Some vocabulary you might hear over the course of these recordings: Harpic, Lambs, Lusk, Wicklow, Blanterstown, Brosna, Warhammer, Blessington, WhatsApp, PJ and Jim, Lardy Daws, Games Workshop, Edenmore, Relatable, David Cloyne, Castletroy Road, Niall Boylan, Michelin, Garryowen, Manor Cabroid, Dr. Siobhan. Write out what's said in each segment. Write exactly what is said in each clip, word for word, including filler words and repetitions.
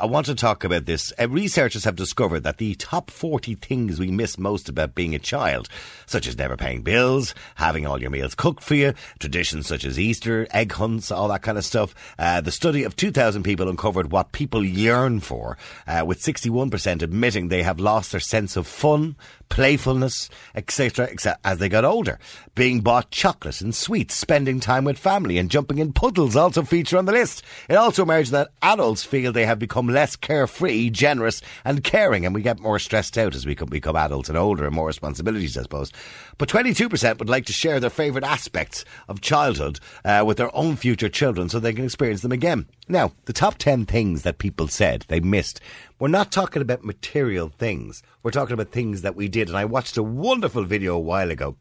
I want to talk about this. Uh, researchers have discovered that the top forty things we miss most about being a child, such as never paying bills, having all your meals cooked for you, traditions such as Easter, egg hunts, all that kind of stuff. Uh, the study of two thousand people uncovered what people yearn for, uh, with sixty-one percent admitting they have lost their sense of fun, playfulness, et cetera, et cetera, as they got older. Being bought chocolate and sweets, spending time with family and jumping in puddles also feature on the list. It also emerged that adults feel they have become less carefree, generous and caring, and we get more stressed out as we become adults and older and more responsibilities, I suppose. But twenty-two percent would like to share their favourite aspects of childhood uh, with their own future children so they can experience them again. Now, the top ten things that people said they missed. We're not talking about material things. We're talking about things that we did. And I watched a wonderful video a while ago.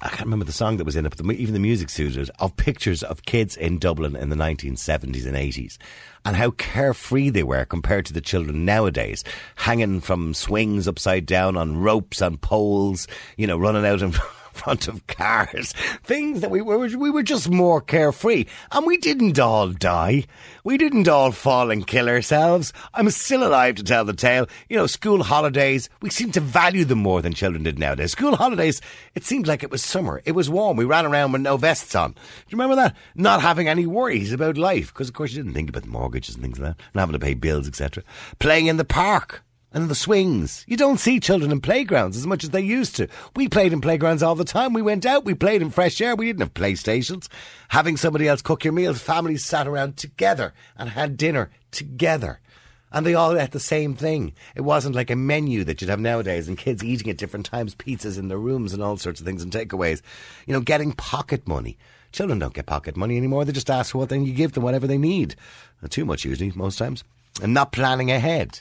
I can't remember the song that was in it, but even the music suited, of pictures of kids in Dublin in the nineteen seventies and eighties and how carefree they were compared to the children nowadays, hanging from swings upside down on ropes and poles, you know, running out in front of cars, things that we were we were just more carefree. And we didn't all die. We didn't all fall and kill ourselves. I'm still alive to tell the tale. You know, school holidays, we seem to value them more than children did nowadays. School holidays, it seemed like it was summer. It was warm. We ran around with no vests on. Do you remember that? Not having any worries about life, because of course you didn't think about mortgages and things like that, and having to pay bills, et cetera. Playing in the park and the swings. You don't see children in playgrounds as much as they used to. We played in playgrounds all the time. We went out. We played in fresh air. We didn't have PlayStations. Having somebody else cook your meals. Families sat around together and had dinner together. And they all ate the same thing. It wasn't like a menu that you'd have nowadays and kids eating at different times, pizzas in their rooms and all sorts of things and takeaways. You know, getting pocket money. Children don't get pocket money anymore. They just ask for what, and you give them whatever they need. Not too much usually, most times. And not planning ahead.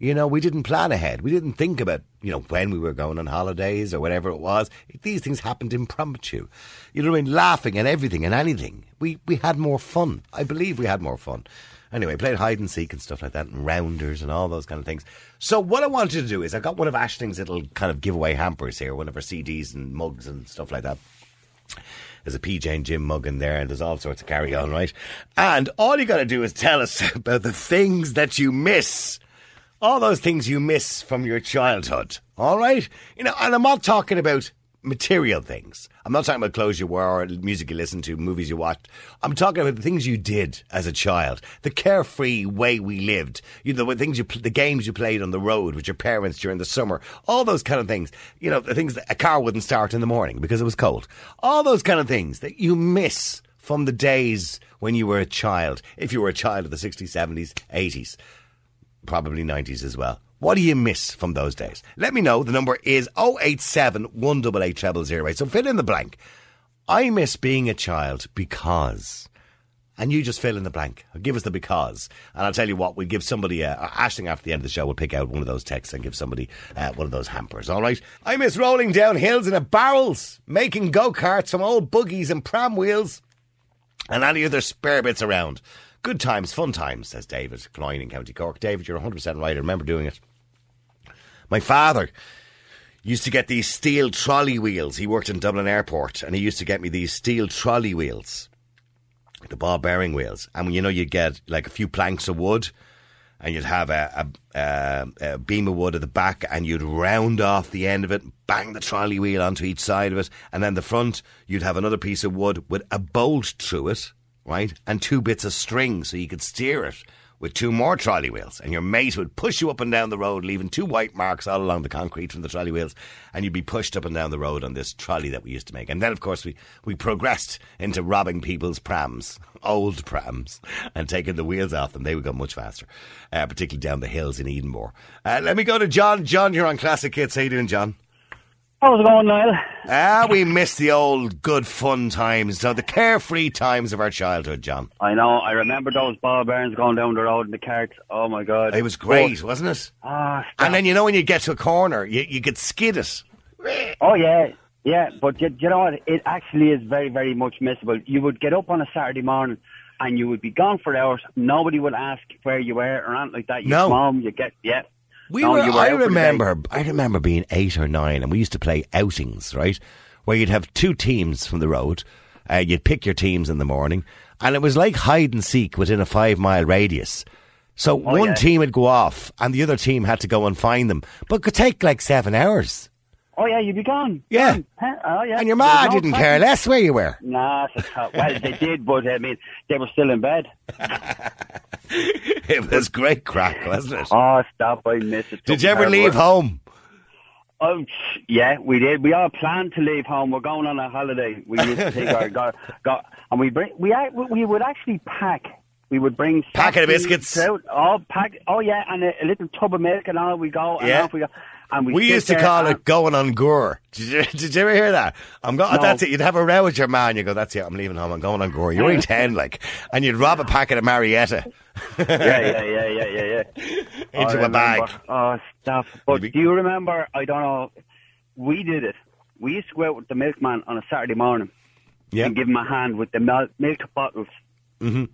You know, we didn't plan ahead. We didn't think about, you know, when we were going on holidays or whatever it was. These things happened impromptu. You know what I mean? Laughing at everything and anything. We we had more fun. I believe we had more fun. Anyway, played hide and seek and stuff like that, and rounders and all those kind of things. So what I wanted to do is I got one of Ashling's little kind of giveaway hampers here, one of her C Ds and mugs and stuff like that. There's a P J and Jim mug in there, and there's all sorts of carry on, right? And all you got to do is tell us about the things that you miss. All those things you miss from your childhood, all right? You know, and I'm not talking about material things. I'm not talking about clothes you wore, music you listened to, movies you watched. I'm talking about the things you did as a child, the carefree way we lived, you know, the things you, the games you played on the road with your parents during the summer, all those kind of things. You know, the things that a car wouldn't start in the morning because it was cold. All those kind of things that you miss from the days when you were a child, if you were a child of the sixties, seventies, eighties. Probably nineties as well. What do you miss from those days? Let me know. The number is oh eight seven, one eight eight, zero zero zero eight. So fill in the blank. I miss being a child because... And you just fill in the blank. Give us the because. And I'll tell you what, we'll give somebody, uh, Ashling after the end of the show, we'll pick out one of those texts and give somebody uh, one of those hampers, all right? I miss rolling down hills in a barrels, making go-karts from old buggies and pram wheels and any other spare bits around. Good times, fun times, says David Cloyne in County Cork. David, you're one hundred percent right. I remember doing it. My father used to get these steel trolley wheels. He worked in Dublin Airport and he used to get me these steel trolley wheels, the ball bearing wheels. And, you know, you'd get like a few planks of wood and you'd have a, a, a, a beam of wood at the back and you'd round off the end of it, bang the trolley wheel onto each side of it. And then the front, you'd have another piece of wood with a bolt through it. Right, and two bits of string so you could steer it with two more trolley wheels, and your mate would push you up and down the road, leaving two white marks all along the concrete from the trolley wheels, and you'd be pushed up and down the road on this trolley that we used to make. And then, of course, we, we progressed into robbing people's prams, old prams, and taking the wheels off them. They would go much faster, uh, particularly down the hills in Edenmore. Uh, let me go to John. John, you're on Classic Hits. How you doing, John? How's it going, Niall? Ah, we miss the old good fun times, the carefree times of our childhood, John. I know. I remember those ball bearings going down the road in the carts. Oh, my God. It was great, oh. wasn't it? Ah, stop. And then, you know, when you get to a corner, you, you could skid it. Oh, yeah. Yeah, but you, you know what? It actually is very, very much missable. You would get up on a Saturday morning and you would be gone for hours. Nobody would ask where you were or anything like that. You'd no. Mom, you get... Yeah. We no, were, were I remember I remember being eight or nine, and we used to play outings, right? Where you'd have two teams from the road, uh, you'd pick your teams in the morning, and it was like hide and seek within a five mile radius. So oh, one yeah. team would go off, and the other team had to go and find them, but it could take like seven hours. Oh yeah, you'd be gone. Yeah. Gone. Oh yeah. And your ma no didn't time. care less where you were. Nah, well they did, but I mean they were still in bed. It was great crack, wasn't it? Oh, stop! I miss it. Did you ever leave home? Oh, yeah, we did. We all planned to leave home. We're going on a holiday. We used to take our got got, and we bring we we would actually pack. We would bring packet of biscuits. Out, all pack. Oh yeah, and a, a little tub of milk, and all we go. And yeah. off we go. And we used to call it going on Gore. Did you, did you ever hear that? I'm going. No. That's it. You'd have a row with your man. You go. That's it. I'm leaving home. I'm going on Gore. You're only ten, like, and you'd rob a packet of Marietta. yeah, yeah, yeah, yeah, yeah, yeah. Into I a remember. bag. Oh, stop! But be... do you remember? I don't know. We did it. We used to go out with the milkman on a Saturday morning yep. and give him a hand with the milk, milk bottles, mm-hmm.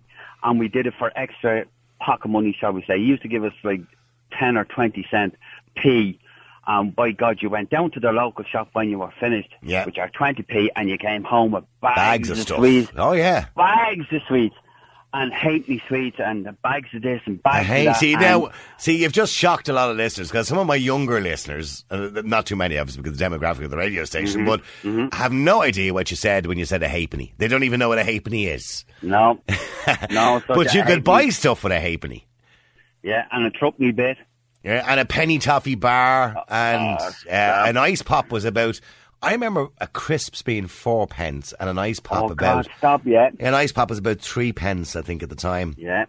and we did it for extra pocket money, shall we say? He used to give us like ten or twenty cent p. And by God, you went down to the local shop when you were finished, yeah. which are twenty p, and you came home with bags, bags of, of stuff. sweets. Oh, yeah. Bags of sweets. And halfpenny sweets, and bags of this, and bags I hate, of that. See, now, see, you've just shocked a lot of listeners, because some of my younger listeners, uh, not too many of us, because of the demographic of the radio station, mm-hmm, but mm-hmm. have no idea what you said when you said a halfpenny. They don't even know what a halfpenny is. No. no. But you could buy stuff with a halfpenny. Yeah, and a trupney bit. Yeah, and a penny toffee bar and oh, uh, an ice pop was about. I remember a crisps being four pence and an ice pop oh, about. God, stop yet. An ice pop was about three pence, I think, at the time. Yeah.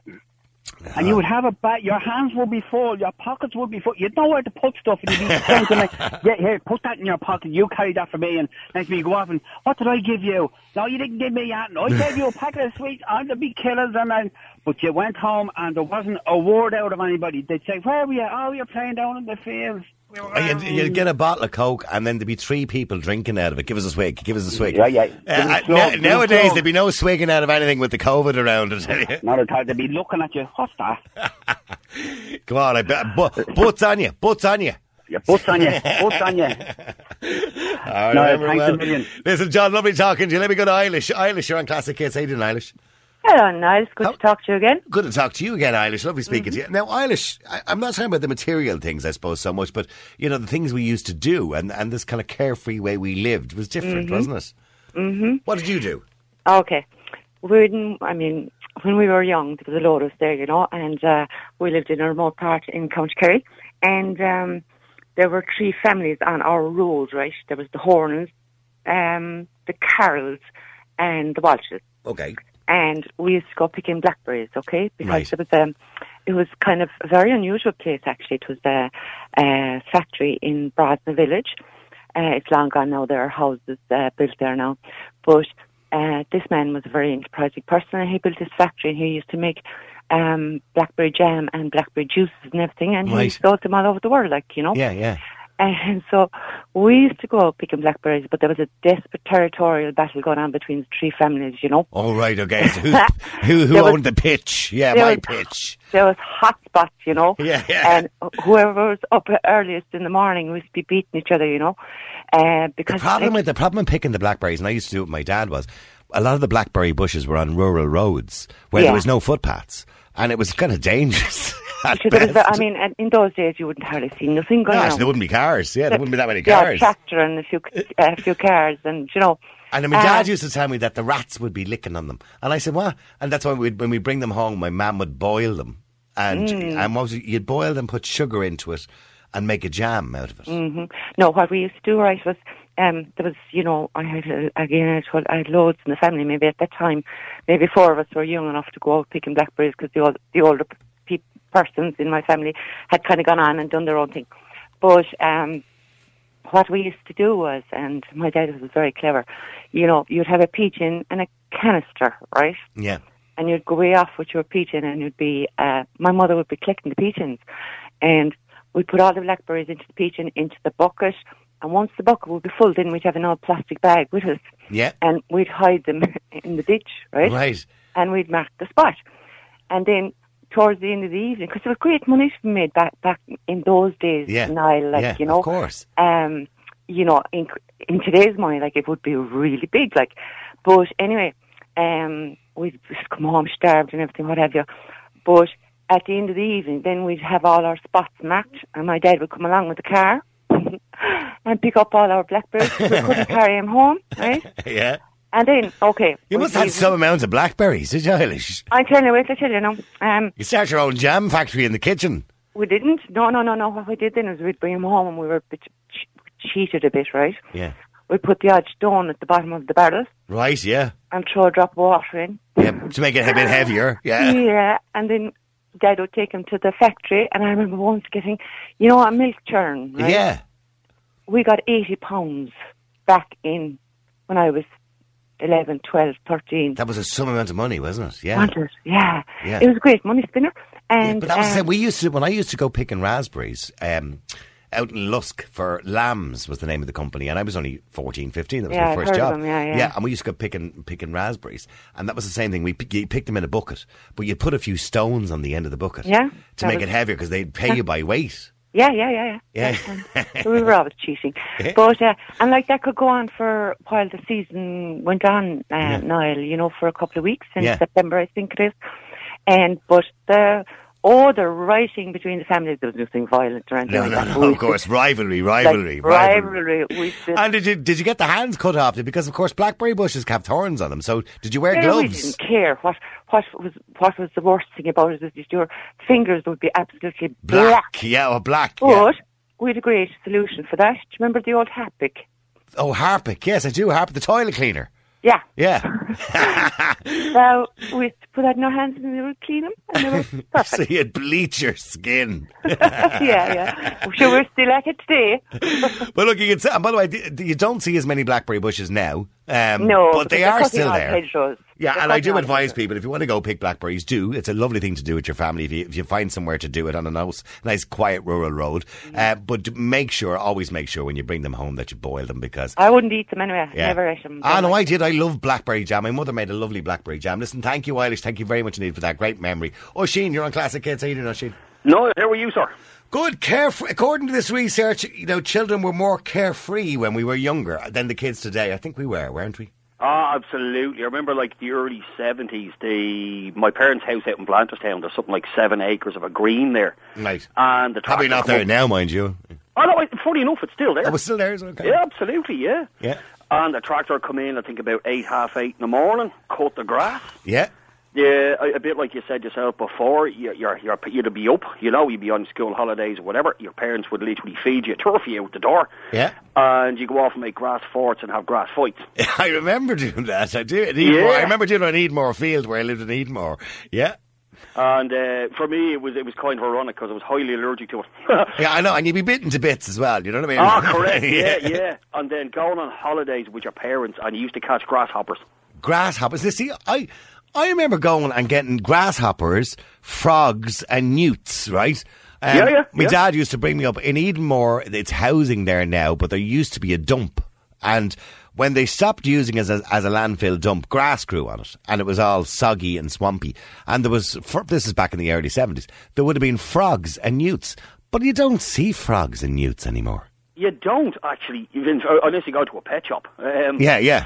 Uh, and you would have a bag. Your hands would be full. Your pockets would be full. You'd know where to put stuff. And you'd be thinking, like, yeah, here, put that in your pocket. You carry that for me. And next week you go off and, what did I give you? No, you didn't give me anything. I gave you a packet of sweets. I'm the big killers. And I, but you went home and there wasn't a word out of anybody. They'd say, where were you? Oh, you're playing down in the fields. You'd, you'd get a bottle of Coke and then there'd be three people drinking out of it. Give us a swig. Give us a swig. Yeah, yeah. Uh, slow, I, na- nowadays, slow. there'd be no swigging out of anything with the COVID around. Another time, they'd be looking at you. What's that? Come on, I bet. Bu- butts on you. Butts on you. Yeah, butts on you. Butts on you. All right, no, thanks well. a million. Listen, John, lovely talking to you. Let me go to Eilish. Eilish, you're on Classic Kids. How you doing, Eilish? Hello, Niles. Good How, to talk to you again. Good to talk to you again, Eilish. Lovely speaking mm-hmm. to you. Now, Eilish, I, I'm not talking about the material things, I suppose, so much, but, you know, the things we used to do and, and this kind of carefree way we lived was different, mm-hmm. wasn't it? Mm-hmm. What did you do? Okay. We didn't, I mean, when we were young, there was a lot of us there, you know, and uh, we lived in a remote part in County Kerry, and um, there were three families on our road, right? There was the Hornells, um, the Carrolls, and the Walshes. Okay. And we used to go picking blackberries, okay? Because right. it was um, it was kind of a very unusual place, actually. It was a, a factory in Brosna Village. Uh, it's long gone now. There are houses uh, built there now. But uh, this man was a very enterprising person, and he built this factory, and he used to make um, blackberry jam and blackberry juices and everything, and right. he sold them all over the world, like, you know? Yeah, yeah. And so we used to go out picking blackberries, but there was a desperate territorial battle going on between the three families, you know. Oh, right, okay. So who's, who who owned was, the pitch? Yeah, my was, pitch. There was hot spots, you know. Yeah, yeah. And whoever was up earliest in the morning, we used to be beating each other, you know. Uh, because the problem, it, with, the problem with picking the blackberries, and I used to do it with my dad, was a lot of the blackberry bushes were on rural roads where yeah. there was no footpaths. And it was kind of dangerous. Because I mean, in those days, you wouldn't hardly see nothing going no, on. So there wouldn't be cars. Yeah, there wouldn't be that many cars. Yeah, a tractor and a few, uh, a few cars, and you know. And my uh, dad used to tell me that the rats would be licking on them, and I said, "What?" And that's why we'd, when we bring them home, my mum would boil them, and mm. and what was it? You'd boil them, put sugar into it, and make a jam out of it. Mm-hmm. No, what we used to do, right, was. Um, there was, you know, I had, again, I had loads in the family, maybe at that time, maybe four of us were young enough to go out picking blackberries because the, old, the older pe- persons in my family had kind of gone on and done their own thing. But um, what we used to do was, and my dad was very clever, you know, you'd have a pigeon and a canister, right? Yeah. And you'd go way off with your pigeon and you'd be, uh, my mother would be collecting the pigeons. And we'd put all the blackberries into the pigeon, into the bucket. And once the bucket would be full, then we'd have an old plastic bag with us. Yeah. And we'd hide them in the ditch, right? Right. And we'd mark the spot. And then towards the end of the evening, because there was great money to be made back back in those days, yeah. Niall, like, yeah, you know, of course. Um, you know, in in today's money, like, it would be really big, like. But anyway, um, we'd just come home starved and everything, what have you. But at the end of the evening, then we'd have all our spots marked, and my dad would come along with the car and pick up all our blackberries. We couldn't carry them home, right? Yeah. And then, okay. You must have had some amount of blackberries, did you, Eilish? I tell you, wait, I tell you now. Um, you start your own jam factory in the kitchen. We didn't. No, no, no, no. What we did then was we'd bring them home, and we were a bit che- cheated a bit, right? Yeah. We'd put the odd stone at the bottom of the barrel. Right, yeah. And throw a drop of water in. Yeah, to make it a bit heavier. Yeah. Yeah, and then Dad would take them to the factory, and I remember once getting, you know, a milk churn, right? Yeah. We got eighty pounds back in when I was eleven, twelve, thirteen. That was a some amount of money, wasn't it? Yeah. It? Yeah. yeah. It was a great money spinner. And, yeah, but that was um, the same. We used to, when I used to go picking raspberries um, out in Lusk for Lambs was the name of the company, and I was only fourteen, fifteen. That was yeah, my first I've heard job. Of them, yeah, yeah. yeah, and we used to go picking picking raspberries, and that was the same thing. We you picked them in a bucket, but you put a few stones on the end of the bucket yeah, to make was, it heavier because they'd pay yeah. you by weight. Yeah, yeah, yeah, yeah. yeah. So we were always cheating. Yeah. But, uh, and like that could go on for while the season went on, uh, yeah. Niall, you know, for a couple of weeks in yeah. September, I think it is. And, but the, all the writing between the families, there was nothing violent or anything. No, no, no, no of course. Rivalry, rivalry, like rivalry. rivalry. And did you, did you get the hands cut off? Because, of course, blackberry bushes have thorns on them. So did you wear yeah, gloves? We didn't care. What, What was what was the worst thing about it is your fingers would be absolutely black. black. Yeah, or black. But yeah. we had a great solution for that. Do you remember the old Harpic? Oh, Harpic. Yes, I do. Harpic, the toilet cleaner. Yeah. Yeah. So we put out in our hands and we would clean them and they were perfect. So you'd bleach your skin. yeah, yeah. I'm sure we're still at it today. Well, look, you can see, and by the way, you don't see as many blackberry bushes now. Um, no. But they are still there. Yeah, and I do advise people, if you want to go pick blackberries, do. It's a lovely thing to do with your family if you, if you find somewhere to do it on a nice, nice quiet rural road. Uh, but make sure, always make sure when you bring them home that you boil them because... I wouldn't eat them anyway. Yeah. Never ate them. Ah, no, I did. I love blackberry jam. My mother made a lovely blackberry jam. Listen, thank you, Eilish. Thank you very much indeed for that. Great memory. Oisin, you're on Classic Kids. How are you doing, Oisin? No, how are you, sir? Good, carefree. According to this research, you know, children were more carefree when we were younger than the kids today. I think we were, weren't we? Oh, absolutely. I remember, like, the early seventies, the my parents' house out in Blanterstown, there's something like seven acres of a green there. Nice. And the probably not there now, mind you. Oh, no, funny enough, it's still there. Oh, it's still there, is it? Okay. Yeah, absolutely, yeah. Yeah. And the tractor come in, I think, about eight, half eight in the morning, cut the grass. Yeah. Yeah, a bit like you said yourself before, you're, you're, you're, you'd be up, you know, you'd be on school holidays or whatever, your parents would literally feed you, turf you out the door, yeah, and you go off and make grass forts and have grass fights. I remember doing that, I do. Yeah. I remember doing it on Edenmore Field where I lived in Edenmore, yeah. And uh, for me, it was it was kind of ironic because I was highly allergic to it. Yeah, I know, and you'd be bitten to bits as well, you know what I mean? Ah, oh, correct, yeah, yeah, yeah. And then going on holidays with your parents and you used to catch grasshoppers. Grasshoppers, see, I... I remember going and getting grasshoppers, frogs and newts, right? Um, yeah, yeah. My yeah. dad used to bring me up in Edenmore. It's housing there now, but there used to be a dump. And when they stopped using it as a, as a landfill dump, grass grew on it. And it was all soggy and swampy. And there was, this is back in the early seventies, there would have been frogs and newts. But you don't see frogs and newts anymore. You don't, actually, even, unless you go to a pet shop. Um, yeah, yeah.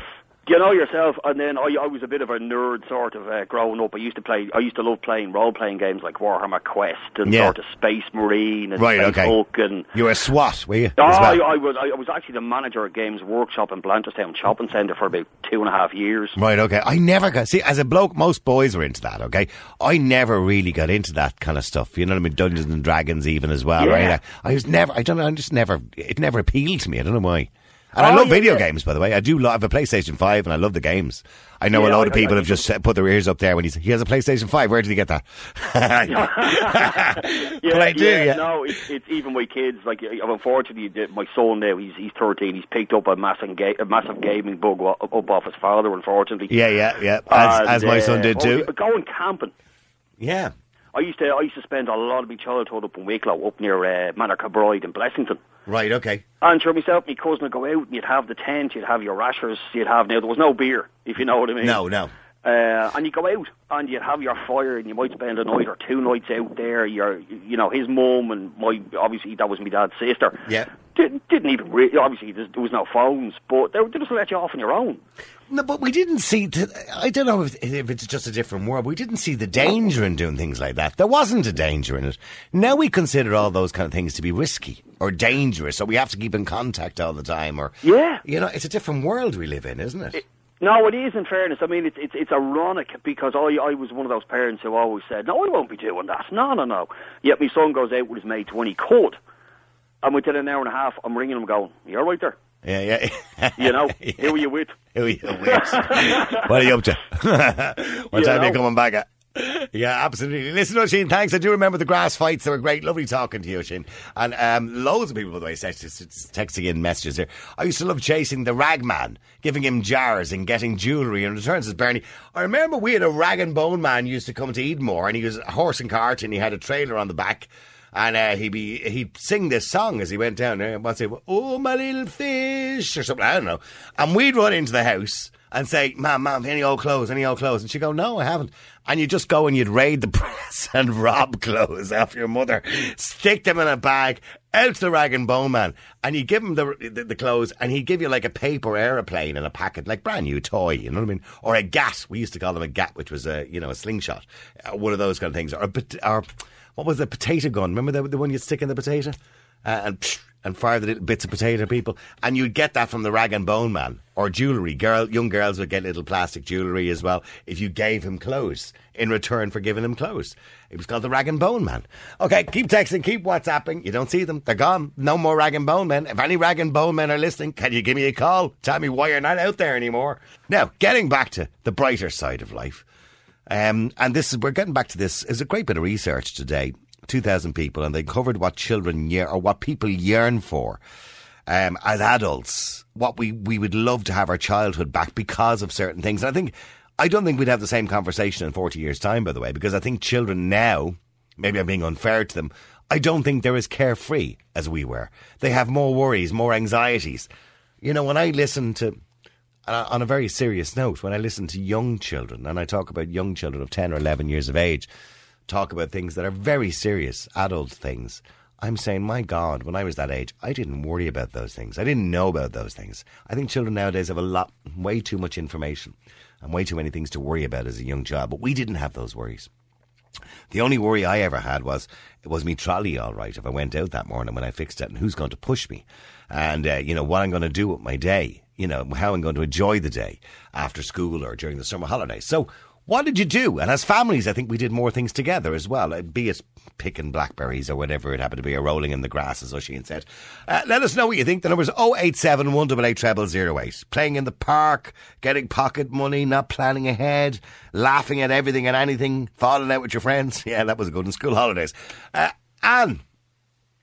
You know yourself, and then I, I was a bit of a nerd sort of uh, growing up. I used to play, I used to love playing role-playing games like Warhammer Quest and yeah. sort of Space Marine and right, Space okay. Hulk. And you were SWAT, were you? Oh, well? I, I was. I was actually the manager of Games Workshop in Blanterstown Shopping Centre for about two and a half years. Right, okay. I never got, see, as a bloke, most boys were into that, okay? I never really got into that kind of stuff. You know what I mean? Dungeons and Dragons even as well, yeah. right? I, I was never, I don't know, I just never, it never appealed to me. I don't know why. And oh, I love yeah, video yeah. games, by the way. I do love, I have a PlayStation five and I love the games. I know yeah, a lot I, of people I, I, have just put their ears up there when he's, he has a PlayStation five. Where did he get that? yeah, but I do, yeah. yeah. No, it's, it's even my kids. Like, unfortunately, my son now, he's he's thirteen. He's picked up a massive, ga- a massive gaming bug up off his father, unfortunately. Yeah, yeah, yeah. As, and, as my uh, son did too. Oh, going camping. Yeah. I used to I used to spend a lot of my childhood up in Wicklow, up near uh, Manor Cabroid in Blessington. Right, okay. And sure, myself and my cousin would go out and you'd have the tent, you'd have your rashers, you'd have... Now, there was no beer, if you know what I mean. No, no. Uh, and you go out and you have your fire and you might spend a night or two nights out there. You're, you know, his mum and my, obviously that was my dad's sister. Yeah. Didn't, didn't even, re- obviously there was no phones, but they, they just let you off on your own. No, but we didn't see, t- I don't know if, if it's just a different world, we didn't see the danger in doing things like that. There wasn't a danger in it. Now we consider all those kind of things to be risky or dangerous, so we have to keep in contact all the time. Or yeah. You know, it's a different world we live in, isn't it? it No, it is, in fairness. I mean, it's it's, it's ironic because I, I was one of those parents who always said, no, I won't be doing that. No, no, no. Yet my son goes out with his mates when he could. And within an hour and a half, I'm ringing him going, you're right there. Yeah, yeah. You know, yeah. Who are you with? Who are you with? What are you up to? What time are you coming back at? Yeah, absolutely. Listen, Oisin, thanks. I do remember the grass fights. They were great. Lovely talking to you, Oisin. And um, loads of people, by the way, texting in messages here. I used to love chasing the ragman, giving him jars and getting jewellery. And returns as Bernie. I remember we had a rag and bone man used to come to Edenmore, and he was a horse and cart, and he had a trailer on the back. And uh, he'd be he'd sing this song as he went down. And I'd say, "Oh, my little fish," or something. I don't know. And we'd run into the house and say, "Mom, Mom, any old clothes? Any old clothes?" And she'd go, "No, I haven't." And you just go and you'd raid the press and rob clothes off your mother, stick them in a bag, out to the rag and bone man, and you give him the, the the clothes, and he'd give you like a paper aeroplane in a packet, like brand new toy, you know what I mean? Or a gat. We used to call them a gat, which was a you know a slingshot, uh, one of those kind of things. Or a, or what was the potato gun? Remember the the one you'd stick in the potato uh, and. Psh, and fire the little bits of potato people, and you'd get that from the rag and bone man, or jewellery. Girl, young girls would get little plastic jewellery as well if you gave him clothes, in return for giving him clothes. It was called the rag and bone man. Okay, keep texting, keep WhatsApping. You don't see them, they're gone. No more rag and bone men. If any rag and bone men are listening, can you give me a call? Tell me why you're not out there anymore. Now, getting back to the brighter side of life, um, and this is, we're getting back to this, is a great bit of research today. two thousand people, and they covered what children yearn, or what people yearn for um, as adults, what we, we would love to have our childhood back because of certain things. And I think, I don't think we'd have the same conversation in forty years' time, by the way, because I think children now, maybe I'm being unfair to them, I don't think they're as carefree as we were. They have more worries, more anxieties. You know, when I listen to, on a very serious note, when I listen to young children, and I talk about young children of ten or eleven years of age, talk about things that are very serious, adult things, I'm saying, my God, when I was that age, I didn't worry about those things. I didn't know about those things. I think children nowadays have a lot, way too much information and way too many things to worry about as a young child, but we didn't have those worries. The only worry I ever had was, was me trolley all right if I went out that morning when I fixed it, and who's going to push me? And, uh, you know, what I'm going to do with my day, you know, how I'm going to enjoy the day after school or during the summer holidays. So, what did you do? And as families, I think we did more things together as well, be it picking blackberries or whatever it happened to be, or rolling in the grass, as Oisin said. Uh, let us know what you think. The number's oh eight seven, one eight eight, zero zero zero eight. Playing in the park, getting pocket money, not planning ahead, laughing at everything and anything, falling out with your friends. Yeah, that was good in school holidays. Uh, Anne.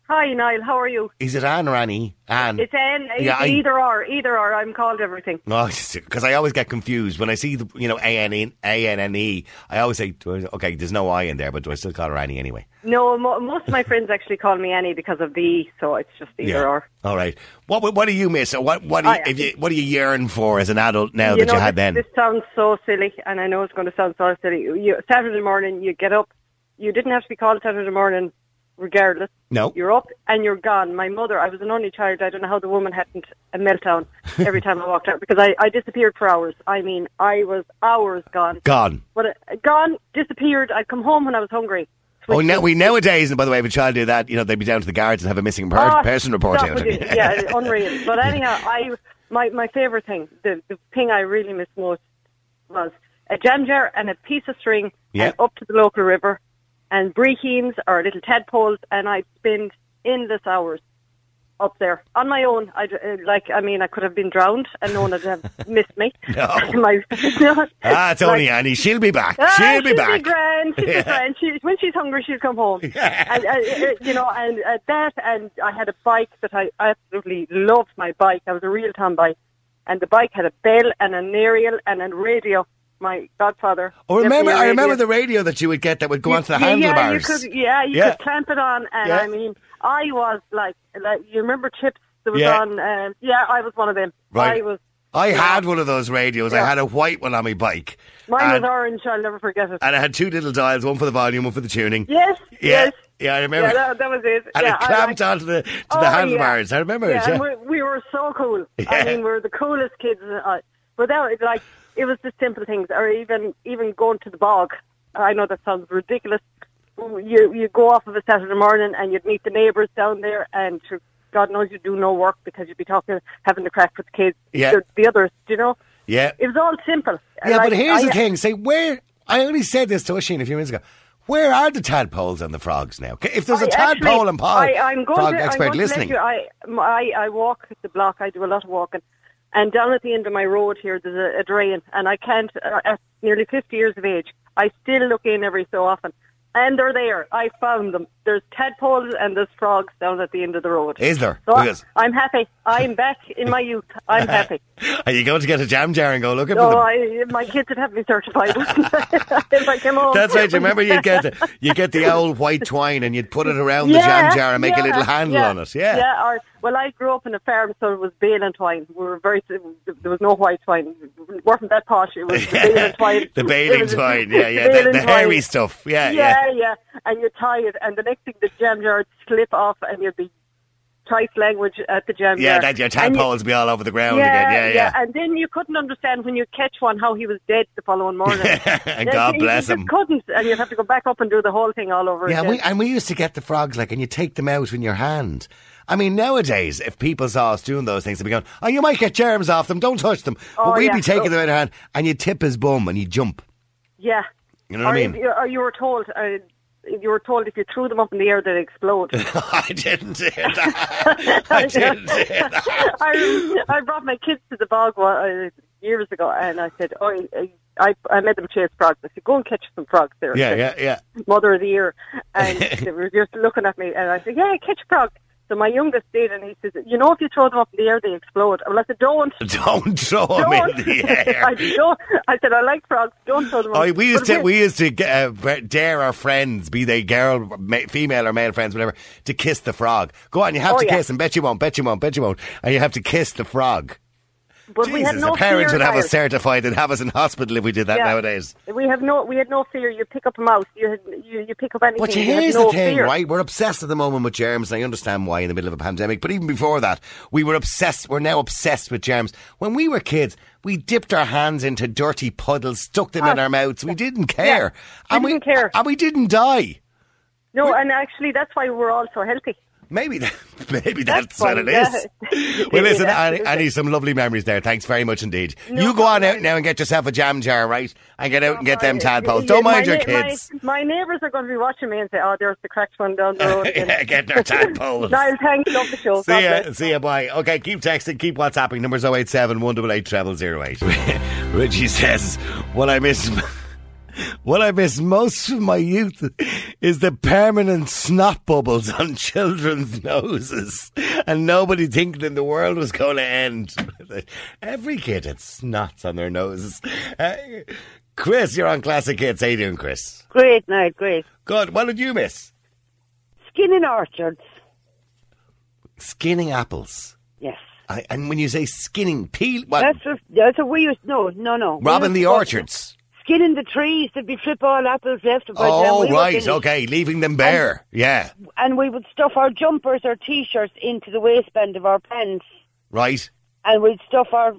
Hi, Niall. How are you? Is it Anne or Annie? Anne. It's Anne. Yeah, I, either or. Either or. I'm called everything. No, because I always get confused. When I see, the, you know, A N N E, A N N E, I always say, okay, there's no I in there, but do I still call her Annie anyway? No, mo- most of my friends actually call me Annie because of the E, so it's just either yeah. or. All right. What What do you miss? What What do you, I, if you, what do you yearn for as an adult now you that know, you had this, then? This sounds so silly, and I know it's going to sound so silly. You, Saturday morning, you get up. You didn't have to be called Saturday morning. Regardless, no, you're up and you're gone. My mother, I was an only child. I don't know how the woman hadn't a meltdown every time I walked out, because I, I disappeared for hours. I mean, I was hours gone. Gone. But uh, gone, disappeared. I'd come home when I was hungry. Oh, now, we nowadays, and by the way, if a child did that, you know, they'd be down to the guards and have a missing per- oh, person report out. Yeah, unreal. But anyhow, I my my favourite thing, the, the thing I really missed most was a jam jar and a piece of string yeah. and up to the local river. And breecheens or little tadpoles, and I'd spend endless hours up there on my own. I like, I mean, I could have been drowned, and no one would have missed me. No, my, no. Ah, it's only like, Annie. She'll be back. She'll ah, be she'll back. Be grand. She'll yeah. be grand. She, when she's hungry, she'll come home. Yeah. And, uh, you know, and uh, that, and I had a bike that I absolutely loved. My bike. I was a real tom bike, and the bike had a bell and an aerial and a radio. My godfather. Oh, remember, I remember the radio that you would get that would go you, onto the yeah, handlebars. You could, yeah, you yeah. could clamp it on. And yeah. I mean, I was like, like, you remember Chips that was yeah. on? Um, yeah, I was one of them. Right. I was I yeah. had one of those radios. Yeah. I had a white one on my bike. Mine and, was orange, I'll never forget it. And I had two little dials, one for the volume, one for the tuning. Yes, yeah, yes. Yeah, I remember. Yeah, that, that was it. And yeah, it clamped I, I, onto the, to oh, the handlebars. Yeah. I remember yeah, it. Yeah, and we were so cool. Yeah. I mean, we were the coolest kids. Uh, but that was like, it was the simple things, or even even going to the bog. I know that sounds ridiculous. You you go off of a Saturday morning and you'd meet the neighbours down there, and sure, God knows you'd do no work because you'd be talking, having the crack with the kids. Yeah. The others, you know. Yeah. It was all simple. Yeah, like, but here's I, the thing. Say, where... I only said this to Oisín a few minutes ago. Where are the tadpoles and the frogs now? If there's a I tadpole actually, and pol, I, I'm going frog to, expert I'm going listening... To let you, I, I, I walk the block. I do a lot of walking. And down at the end of my road here, there's a, a drain. And I can't... Uh, at nearly fifty years of age, I still look in every so often. And they're there. I found them. There's tadpoles and there's frogs down at the end of the road. Is there? So I, I'm happy. I'm back in my youth. I'm happy. Are you going to get a jam jar and go looking no, for them? I, my kids would have me certified if I came home. That's right. You remember you get the, you get the old white twine and you'd put it around yeah, the jam jar and make yeah, a little handle yeah, on it. Yeah. Yeah. Or, well, I grew up in a farm, so it was bale and twine. We were very there was no white twine. We weren't that posh. It was yeah, the bale and twine. The baling twine. Yeah, yeah. The, the, the hairy stuff. Yeah, yeah. yeah. Yeah, and you tie it, and the next thing the jam jar would slip off, and you'd be tight language at the jam yeah, jar. Yeah, your tadpoles would be all over the ground yeah, again. Yeah, yeah, yeah. And then you couldn't understand when you catch one how he was dead the following morning. And God you, bless you him. You couldn't, and you'd have to go back up and do the whole thing all over yeah, again. Yeah, and we used to get the frogs, like, and you take them out in your hand. I mean, nowadays, if people saw us doing those things, they'd be going, oh, you might get germs off them, don't touch them. But oh, we'd yeah, be taking so. them out of hand, and you'd tip his bum, and he'd jump. Yeah. You know what or I mean? You, or you were told, uh, you were told if you threw them up in the air, they'd explode. I didn't hear that. I didn't hear that. I, I brought my kids to the bog uh, years ago, and I said, "Oh, I, I made them chase frogs." I said, "Go and catch some frogs there." Yeah, yeah, yeah. Mother of the year, and they were just looking at me, and I said, "Yeah, catch frogs." So my youngest did, and he says, "You know, if you throw them up in the air, they explode." Well, I said, "Don't, don't throw don't. them in the air." I, don't. I said, "I like frogs. Don't throw them." Oh, up. we used but to, we used to uh, dare our friends, be they girl, female or male friends, whatever, to kiss the frog. Go on, you have oh, to yeah. kiss, and bet you won't, bet you won't, bet you won't, and you have to kiss the frog. But Jesus, we had no the parents fear would have us certified and have us in hospital if we did that yeah. nowadays. We have no, we had no fear. You pick up a mouse, you had, you, you pick up anything. But here's no the thing, fear. right? We're obsessed at the moment with germs, and I understand why in the middle of a pandemic. But even before that, we were obsessed. We're now obsessed with germs. When we were kids, we dipped our hands into dirty puddles, stuck them uh, in our mouths. We didn't care, yeah, and we didn't we, care, and we didn't die. No, we're, and actually, that's why we're all so healthy. Maybe, that, maybe that's, that's what it is. Yeah. Well, listen, Annie, Annie, some lovely memories there. Thanks very much indeed. No, you go on out now and get yourself a jam jar, right? And get out and get them tadpoles. Don't mind your kids. My, my neighbours are going to be watching me and say, "Oh, there's the cracked one down the road." Yeah, get their tadpoles. Niall, thanks. Love the show. See ya, see ya, bye. Okay, keep texting, keep WhatsApping. Number's oh eight seven, one eight eight, zero zero eight. Richie says, what I miss... What I miss most from my youth is the permanent snot bubbles on children's noses and nobody thinking the world was going to end. Every kid had snots on their noses. Uh, Chris, you're on Classic Hits. How you doing, Chris? Great, night, great. Good. What did you miss? Skinning orchards. Skinning apples? Yes. I, and when you say skinning, peel... What? That's a, that's a we used... No, no, no. Robbing the orchards. Skinning the trees, there'd be flip all apples left. By oh, we right, okay, leaving them bare, and, yeah. And we would stuff our jumpers or T-shirts into the waistband of our pants. Right. And we'd stuff our...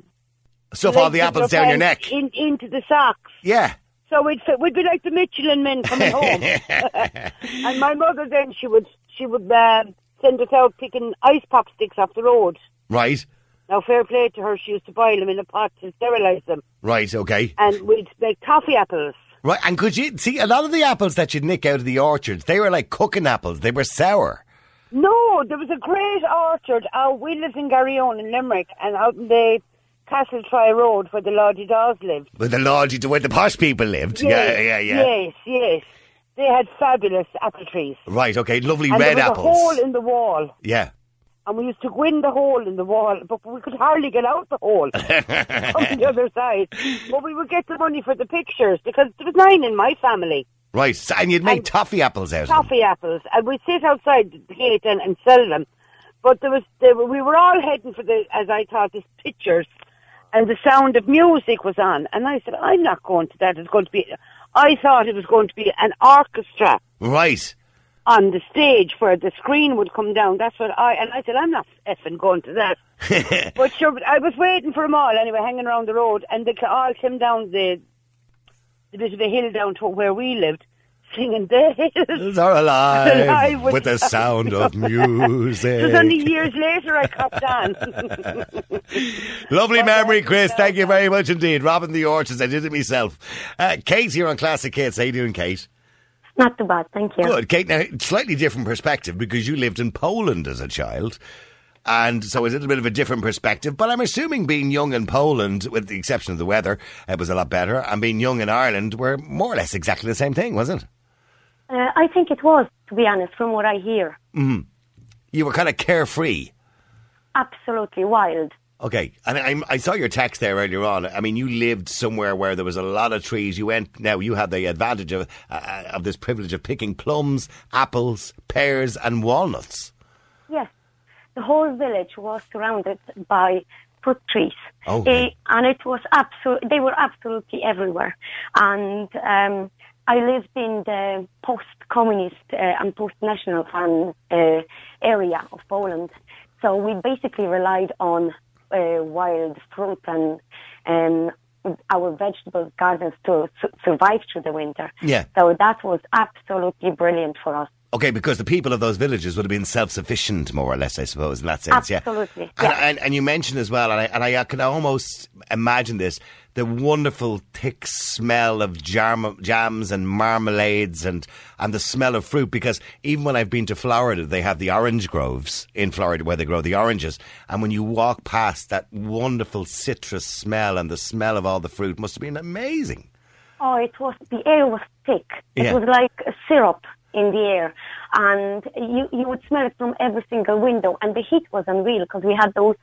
Stuff all the apples down your neck. In, into the socks. Yeah. So we'd we'd be like the Michelin men coming home. And my mother then, she would, she would uh, send us out picking ice pop sticks off the road. Right. Now, fair play to her, she used to boil them in a pot and sterilise them. Right, okay. And we'd make toffee apples. Right, and could you... See, a lot of the apples that you'd nick out of the orchards, they were like cooking apples. They were sour. No, there was a great orchard. Uh, we lived in Garryowen in Limerick and out in the Castletroy Road where the Lardy Daws lived. Where the Lardy... Where the posh people lived. Yes, yeah, yeah, yeah. Yes, yes. They had fabulous apple trees. Right, okay, lovely and red there was apples. And a hole in the wall. Yeah. And we used to go in the hole in the wall, but we could hardly get out the hole on the other side. But we would get the money for the pictures, because there was nine in my family. Right, and you'd make and toffee apples out of them. Toffee apples, and we'd sit outside the gate and, and sell them. But there was, there were, we were all heading for the, as I thought, these pictures. and the sound of music was on. And I said, I'm not going to that. It's going to be, I thought it was going to be an orchestra. Right. On the stage where the screen would come down. That's what I, and I said, I'm not effing going to that. But sure, but I was waiting for them all anyway, hanging around the road. And they all came down the, the bit of a hill down to where we lived. Singing They're alive, alive with, with the sound of music. It was only years later I copped on. Lovely memory, Chris. Thank you very much indeed. Robin the Orchards, I did it myself. Uh, Kate here on Classic Kids. How you doing, Kate? Not too bad, thank you. Good, Kate. Now, slightly different perspective because you lived in Poland as a child. And so it's a little bit of a different perspective. But I'm assuming being young in Poland, with the exception of the weather, it was a lot better. And being young in Ireland were more or less exactly the same thing, wasn't it? Uh, I think it was, to be honest, from what I hear. Mm. You were kind of carefree. Absolutely wild. Okay, and I, I saw your text there earlier on. I mean, you lived somewhere where there was a lot of trees. You went, now you had the advantage of uh, of this privilege of picking plums, apples, pears and walnuts. Yes, the whole village was surrounded by fruit trees. Oh. They, and it was absolutely, they were absolutely everywhere. And... Um, I lived in the post-communist uh, and post-national fan, uh, area of Poland. So we basically relied on uh, wild fruit and um, our vegetable gardens to su- survive through the winter. Yeah. So that was absolutely brilliant for us. Okay, because the people of those villages would have been self-sufficient, more or less, I suppose, in that sense. Absolutely. Yeah. And, yeah. And, and you mentioned as well, and I, and I can almost imagine this, the wonderful thick smell of jam, jams and marmalades and, and the smell of fruit, because even when I've been to Florida, they have the orange groves in Florida where they grow the oranges. And when you walk past that wonderful citrus smell and the smell of all the fruit must have been amazing. Oh, it was, the air was thick. It yeah. was like a syrup in the air, and you, you would smell it from every single window, and the heat was unreal because we had those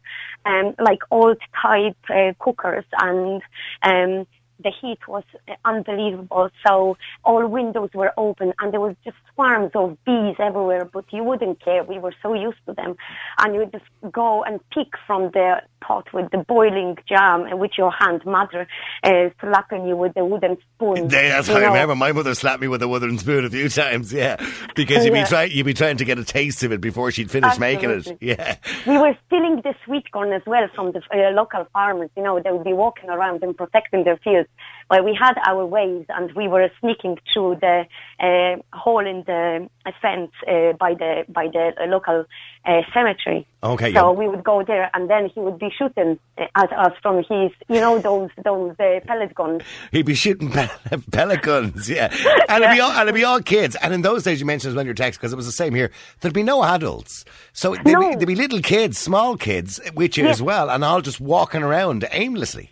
um, like old type uh, cookers, and um, the heat was unbelievable, so all windows were open and there was just swarms of bees everywhere, but you wouldn't care, we were so used to them, and you would just go and pick from the pot with the boiling jam and with your hand, mother uh, slapping you with the wooden spoon. That's how I remember, my mother slapped me with a wooden spoon a few times, yeah, because you'd, yeah. Be try- you'd be trying to get a taste of it before she'd finish Absolutely. making it. Yeah, we were stealing the sweet corn as well from the uh, local farmers, you know, they would be walking around and protecting their fields. Well, we had our ways and we were sneaking through the uh, hole in the fence uh, by the by the uh, local uh, cemetery. Okay. So yeah. we would go there and then he would be shooting at us from his, you know, those those uh, pellet guns. He'd be shooting pe- pellet guns, yeah. And, yeah. It'd be all, and it'd be all kids. And in those days, you mentioned as well in your text, because it was the same here, there'd be no adults. So there'd, no. Be, there'd be little kids, small kids, which yes. as well, and all just walking around aimlessly.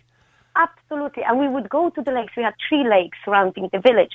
Absolutely, and we would go to the lakes. We had three lakes surrounding the village,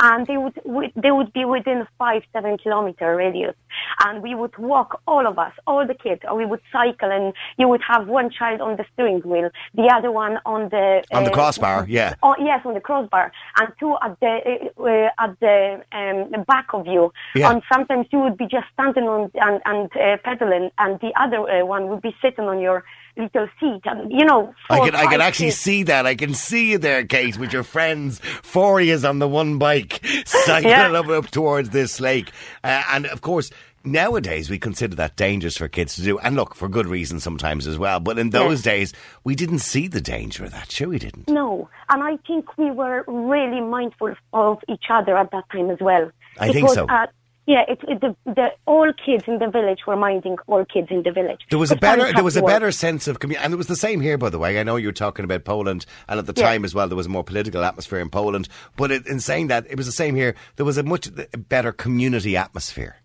and they would we, they would be within five, seven kilometer radius. And we would walk, all of us, all the kids, or we would cycle, and you would have one child on the steering wheel, the other one on the on the uh, crossbar, yeah. Oh yes, on the crossbar, and two at the uh, uh, at the, um, the back of you. Yeah. And sometimes you would be just standing on and and uh, pedaling, and the other uh, one would be sitting on your little seat, and, you know. I can I can actually seats. see that. I can see you there, Kate, with your friends. Four years on the one bike, cycling yeah. up, up towards this lake. Uh, and of course, nowadays we consider that dangerous for kids to do. And look, for good reason sometimes as well. But in those yes. days, we didn't see the danger of that. Sure, we didn't. No. And I think we were really mindful of each other at that time as well. I it think was, so. Uh, Yeah, it, it, the, the all kids in the village were minding all kids in the village. There was a better, there was a better sense of community, and it was the same here, by the way. I know you're talking about Poland, and at the yeah. time as well, there was a more political atmosphere in Poland. But it, in saying that, it was the same here. There was a much better community atmosphere.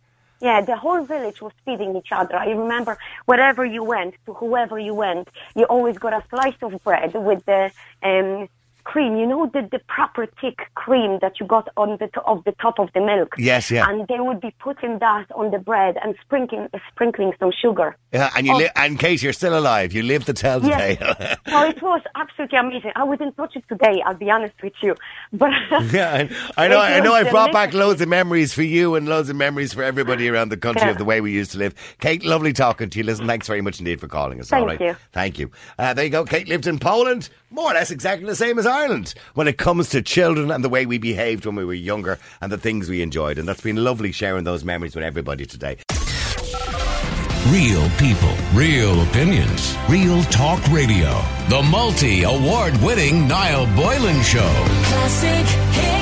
Yeah, the whole village was feeding each other. I remember wherever you went, to whoever you went, you always got a slice of bread with the um, cream, you know, the, the proper thick cream that you got on the to- of the top of the milk. Yes, yeah. And they would be putting that on the bread and sprinkling uh, sprinkling some sugar. Yeah, and you oh. li- and Kate, you're still alive. You live to tell the yes. day. Oh, it was absolutely amazing. I wouldn't touch it today. I'll be honest with you. But yeah, I, I know. I know. I brought back loads of memories for you and loads of memories for everybody around the country yeah. of the way we used to live. Kate, lovely talking to you. Listen, thanks very much indeed for calling us. Thank all right. you. Thank you. Uh, there you go. Kate lived in Poland, more or less exactly the same as Ireland when it comes to children and the way we behaved when we were younger and the things we enjoyed, and that's been lovely sharing those memories with everybody today. Real people, real opinions, real talk radio. The multi-award winning Niall Boylan Show. Classic hit.